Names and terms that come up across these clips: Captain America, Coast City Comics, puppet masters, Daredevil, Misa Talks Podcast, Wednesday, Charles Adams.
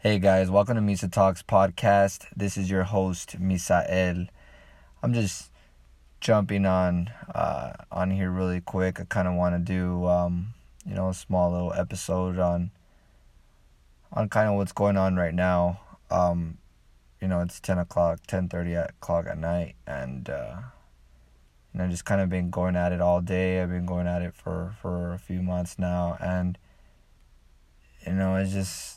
Hey guys, welcome to Misa Talks Podcast. This is your host, Misael. I'm just jumping on here really quick. I kind of want to do, a small little episode on kind of what's going on right now. It's 10:30 at night, and I've just kind of been going at it all day. I've been going at it for a few months now, and, it's just...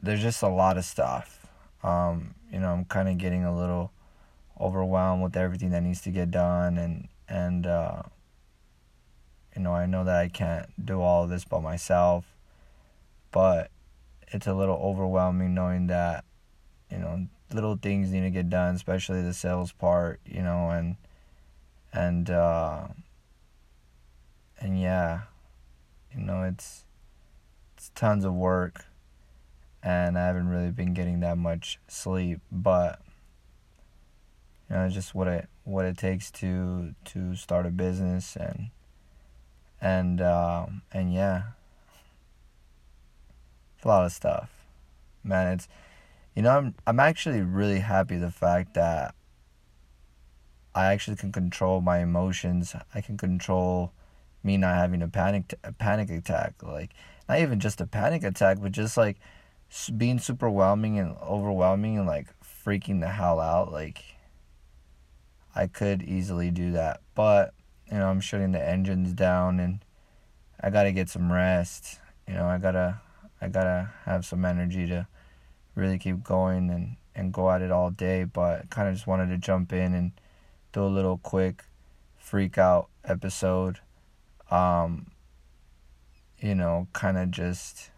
there's just a lot of stuff. I'm kind of getting a little overwhelmed with everything that needs to get done. And I know that I can't do all of this by myself, but it's a little overwhelming knowing that, little things need to get done, especially the sales part, it's tons of work. And I haven't really been getting that much sleep, but it's just what it takes to start a business and it's a lot of stuff, man. It's I'm actually really happy the fact that I actually can control my emotions. I can control me not having a panic attack, like not even just a panic attack, but just like being super overwhelming and like freaking the hell out. Like I could easily do that, but I'm shutting the engines down and I gotta get some rest. I gotta have some energy to really keep going and go at it all day. But kind of just wanted to jump in and do a little quick freak out episode. Kind of just...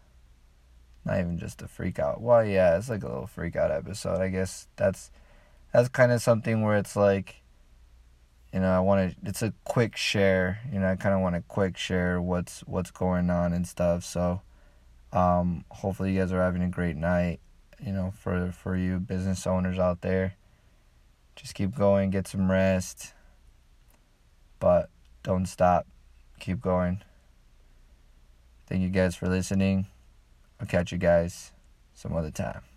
not even just a freak out. Well, yeah, it's like a little freak out episode. I guess that's kind of something where it's like, it's a quick share. I kind of want to quick share what's going on and stuff. So, hopefully you guys are having a great night. For you business owners out there, just keep going, get some rest, but don't stop. Keep going. Thank you guys for listening. I'll catch you guys some other time.